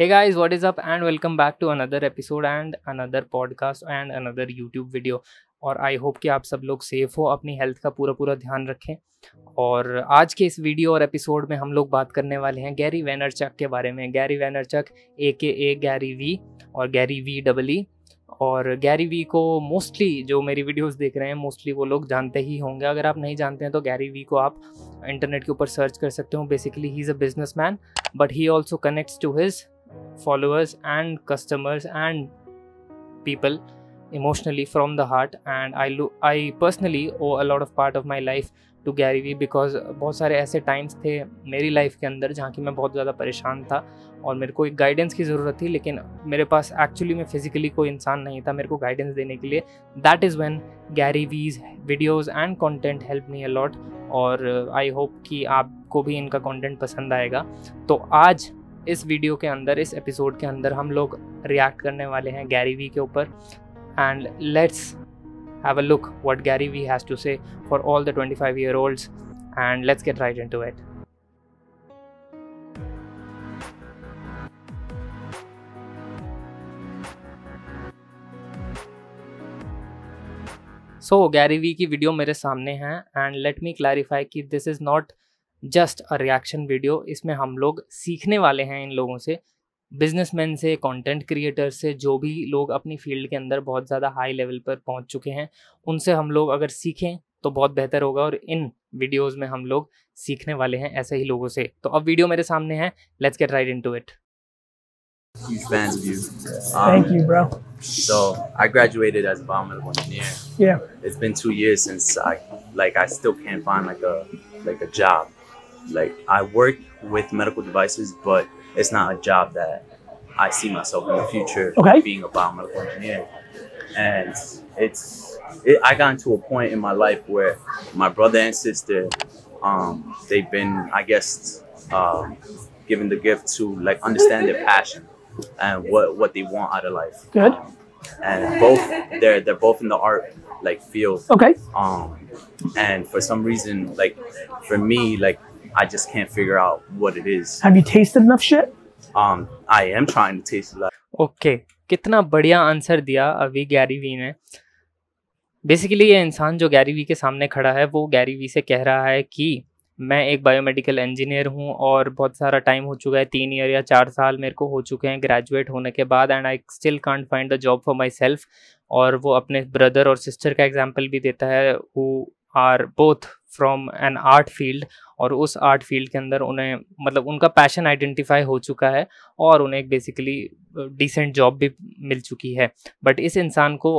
Hey guys, what is up and welcome back to another episode and another podcast and another YouTube video. और I hope कि आप सब लोग safe हो, अपनी हेल्थ का पूरा ध्यान रखें। और आज के इस वीडियो और एपिसोड में हम लोग बात करने वाले हैं गैरी वेनरचक के बारे में। Gary Vaynerchuk AKA Gary we और गैरी VEE। और गैरी वी को मोस्टली जो मेरी वीडियोस देख रहे हैं मोस्टली वो लोग जानते ही होंगे। अगर आप नहीं जानते हैं तो गैरी वी को आप इंटरनेट के ऊपर सर्च कर सकते हो। Basically he is a businessman but he also connects to his followers and customers and people emotionally from the heart, and I personally owe a lot of part of my life to Gary Vee because बहुत सारे ऐसे times थे मेरी life के अंदर जहाँ कि मैं बहुत ज़्यादा परेशान था और मेरे को एक guidance की ज़रूरत थी, लेकिन मेरे पास actually में physically कोई इंसान नहीं था मेरे को guidance देने के लिए। That is when Gary Vee's videos and content helped me a lot, और I hope कि आपको भी इनका content पसंद आएगा। तो आज इस वीडियो के अंदर, इस एपिसोड के अंदर हम लोग रिएक्ट करने वाले हैं गैरी वी के ऊपर, and let's have a look what Gary we has to say for all the 25-year-olds and let's get right into it. So Gary we की वीडियो मेरे सामने है एंड लेट मी क्लैरिफाई कि this is not just a reaction video. इसमें हम लोग सीखने वाले हैं इन लोगों से, बिजनेसमैन से, कंटेंट क्रिएटर से, जो भी लोग अपनी फील्ड के अंदर बहुत ज़्यादा हाई लेवल पर पहुंच चुके हैं उनसे हम लोग अगर सीखें तो बहुत बेहतर होगा, और इन वीडियोस में हम लोग सीखने वाले हैं ऐसे ही लोगों से। तो अब वीडियो मेरे सामने है, let's get right into it. Huge fans of you. Thank you, bro. So I graduated as a biomedical engineer. Yeah. It's been 2 years since I still can't find like a job. Like I work with medical devices, but it's not a job that I see myself in the future being a biomedical engineer. And I got to a point in my life where my brother and sister, they've been, I guess, given the gift to like understand their passion and what they want out of life. Good. And both they're both in the art field. Okay. And for some reason, for me, I just can't figure out what it is. Have you tasted enough shit? I am trying to taste a lot. Okay, कितना बढ़िया answer दिया अभी Gary Vee ने। Basically ये इंसान जो Gary Vee के सामने खड़ा है वो गैरी वी से कह रहा है कि मैं एक बायोमेडिकल इंजीनियर हूँ और बहुत सारा टाइम हो चुका है, 3 या 4 साल मेरे को हो चुके हैं ग्रेजुएट होने के बाद, and I still can't find a job for myself. और वो अपने ब्रदर और सिस्टर का एग्जाम्पल भी देता है who are both from an art field, और उस आर्ट फील्ड के अंदर उन्हें मतलब उनका पैशन आइडेंटिफाई हो चुका है और उन्हें बेसिकली डिसेंट जॉब भी मिल चुकी है। बट इस इंसान को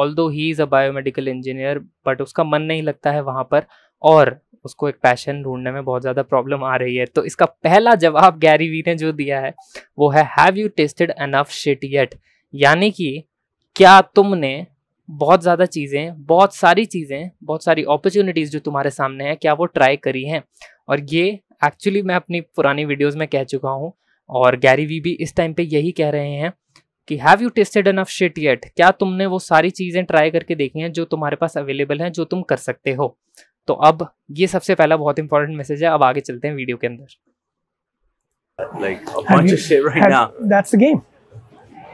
although he is a biomedical engineer but उसका मन नहीं लगता है वहाँ पर और उसको एक पैशन ढूंढने में बहुत ज़्यादा प्रॉब्लम आ रही है। तो इसका पहला जवाब गैरी वी ने जो दिया है वो है have you tested enough shit yet, यानी कि क्या तुमने बहुत ज़्यादा चीज़ें, बहुत सारी अपॉर्चुनिटीज़ जो तुम्हारे सामने हैं क्या वो ट्राई करी हैं। और ये एक्चुअली मैं अपनी पुरानी वीडियोज़ में कह चुका हूँ और गैरी वी भी इस टाइम पे यही कह रहे हैं कि have you tested enough shit yet, क्या तुमने वो सारी चीज़ें ट्राई करके देखी हैं जो तुम्हारे पास अवेलेबल हैं, जो तुम कर सकते हो। तो अब ये सबसे पहला बहुत इंपॉर्टेंट मैसेज है। अब आगे चलते हैं वीडियो के अंदर। That's the game.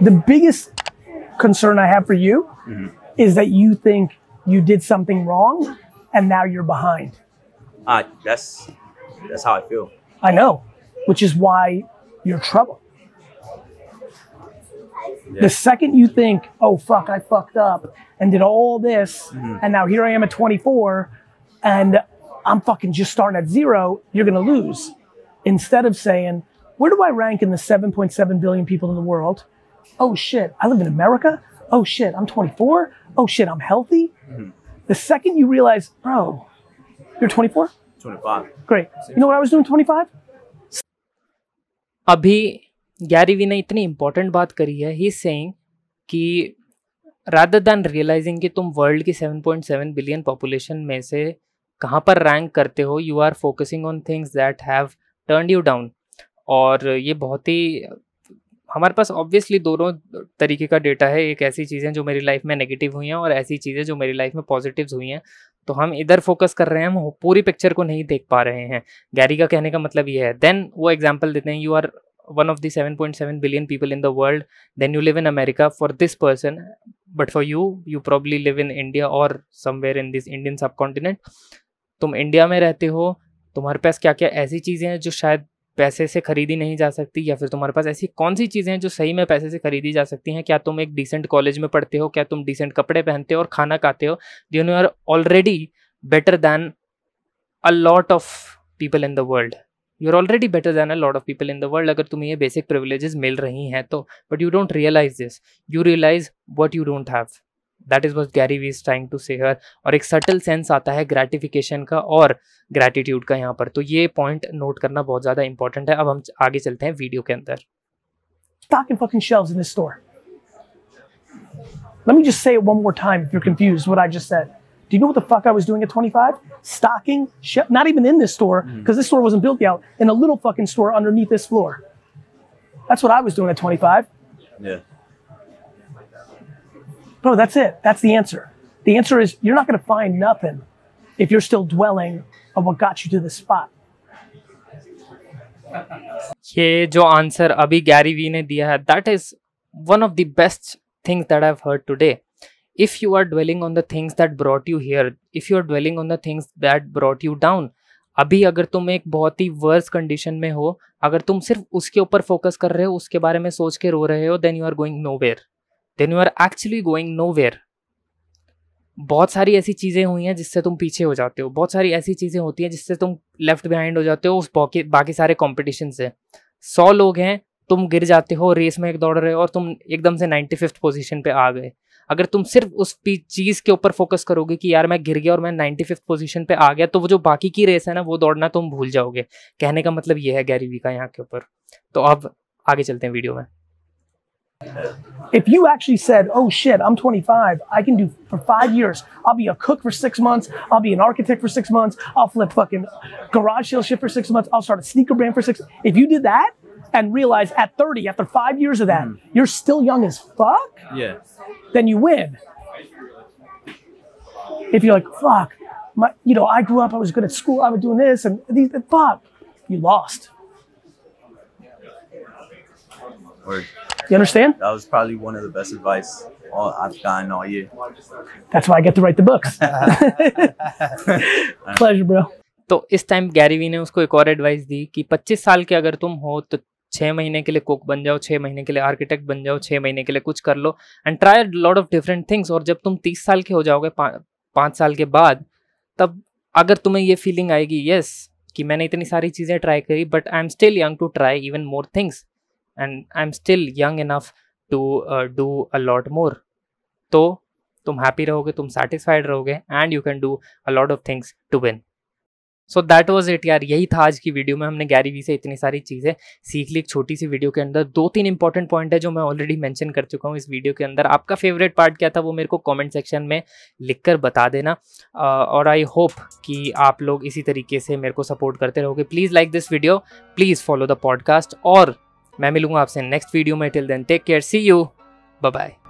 The biggest concern I have for you is that you think you did something wrong and now you're behind. That's how I feel. I know, which is why you're trouble. Yeah. The second you think, oh fuck, I fucked up and did all this and now here I am at 24 and I'm fucking just starting at zero, you're gonna lose. Instead of saying, where do I rank in the 7.7 billion people in the world? Oh shit, I live in America? Oh shit, I'm 24? Oh shit, I'm healthy? The second you realize, bro, you're 24? 25. Great. You know what I was doing 25? Abhi Gary we ने इतनी important बात करी है। He saying कि rather than realising कि तुम world की 7.7 billion population में से कहाँ पर रैंक करते हो, you are focusing on things that have turn you down. और ये बहुत ही, हमारे पास ऑब्वियसली दोनों तरीके का डेटा है, एक ऐसी चीज़ें जो मेरी लाइफ में नेगेटिव हुई हैं और ऐसी चीज़ें जो मेरी लाइफ में पॉजिटिव्स हुई हैं, तो हम इधर फोकस कर रहे हैं, हम पूरी पिक्चर को नहीं देख पा रहे हैं। गैरी का कहने का मतलब ये है। देन वो एग्जाम्पल देते हैं, you are one of the 7.7 billion people in the world, then you live in America for this person, but for you, you probably live in India or somewhere in this Indian subcontinent. तुम India में रहते हो, तुम्हारे पास क्या क्या ऐसी चीज़ें हैं जो शायद पैसे से खरीदी नहीं जा सकती, या फिर तुम्हारे पास ऐसी कौन सी चीज़ें हैं जो सही में पैसे से खरीदी जा सकती हैं? क्या तुम एक डिसेंट कॉलेज में पढ़ते हो? क्या तुम डिसेंट कपड़े पहनते हो और खाना खाते हो? You know, you are already better than a lot of people in the world. You are already better than a lot of people in the world. अगर तुम्हें ये बेसिक प्रिविलेजेस मिल रही हैं तो, but you don't realise this. You realise what you don't have. That is what Gary V is trying to say here. और एक subtle sense आता है gratification का और gratitude का यहाँ पर. तो ये point note करना बहुत ज़्यादा important है. अब हम आगे चलते हैं video के अंदर. Stock and fucking shelves in this store. Let me just say it one more time if you're confused what I just said. Do you know what the fuck I was doing at 25? Stocking shelves, not even in this store because this store wasn't built yet. In a little fucking store underneath this floor. That's what I was doing at 25. Yeah. Bro, that's it. That's the answer. The answer is you're not going to find nothing if you're still dwelling on what got you to this spot. ये जो answer अभी Gary Vee ने दिया है, that is one of the best things that I've heard today. If you are dwelling on the things that brought you here, if you are dwelling on the things that brought you down, अभी अगर तुम एक बहुत ही worse condition में हो, अगर तुम सिर्फ उसके ऊपर फोकस कर रहे हो, उसके बारे में सोच के रो रहे हो, then you are going nowhere. Then you are actually going nowhere. बहुत सारी ऐसी चीज़ें हुई हैं जिससे तुम पीछे हो जाते हो. बहुत सारी ऐसी चीज़ें होती हैं जिससे तुम लेफ्ट बिहाइंड हो जाते हो उस बाकी सारे कॉम्पिटिशन से. 100 लोग हैं, तुम गिर जाते हो, रेस में एक दौड़ रहे हो और तुम एकदम से 95th पोजीशन पे आ गए. अगर तुम सिर्फ उस चीज़ के ऊपर फोकस करोगे कि यार मैं गिर गया और मैं 95th पोजीशन पे आ गया, तो वो जो बाकी की रेस है ना, वो दौड़ना तुम भूल जाओगे. कहने का मतलब ये है गैरी वी का यहाँ के ऊपर. तो अब आगे चलते हैं वीडियो में. If you actually said, oh shit, I'm 25, I can do for 5 years, I'll be a cook for 6 months, I'll be an architect for 6 months, I'll flip fucking garage sale shit for 6 months, I'll start a sneaker brand for 6 months. If you did that and realized at 30, after 5 years of that, you're still young as fuck, yeah, then you win. If you're like, fuck, you know, I grew up, I was good at school, I was doing this and these, fuck, you lost. Word. You understand? That was probably one of the best advice I've gotten all year. That's why I get to write the books. Pleasure, bro. तो इस time Gary Vee ने उसको एक और advice दी कि 25 साल के अगर तुम हो तो 6 महीने के लिए कुक बन जाओ, 6 महीने के लिए आर्किटेक्ट बन जाओ, 6 महीने के लिए कुछ कर लो and try lot of different things. और जब तुम 30 साल के हो जाओगे 5 साल के बाद, तब अगर तुम्हें ये फीलिंग आएगी यस कि मैंने इतनी सारी चीज़ें ट्राई करी but I am still young to try even more things and I'm still young enough to do a lot more. तो तुम happy रहोगे, तुम satisfied रहोगे and you can do a lot of things to win. So that was it यार. यही था आज की वीडियो में. हमने गैरी वी से इतनी सारी चीज़ें सीख ली एक छोटी सी वीडियो के अंदर. 2-3 इंपॉर्टेंट पॉइंट है जो मैं ऑलरेडी मेंशन कर चुका हूँ इस वीडियो के अंदर. आपका फेवरेट पार्ट क्या था वो मेरे को कमेंट सेक्शन में लिखकर बता देना. और आई होप कि आप लोग इसी तरीके से मेरे को सपोर्ट करते रहोगे. Please like this video, please follow the podcast और मैं मिलूंगा आपसे नेक्स्ट वीडियो में. Till then take care, see you, bye bye.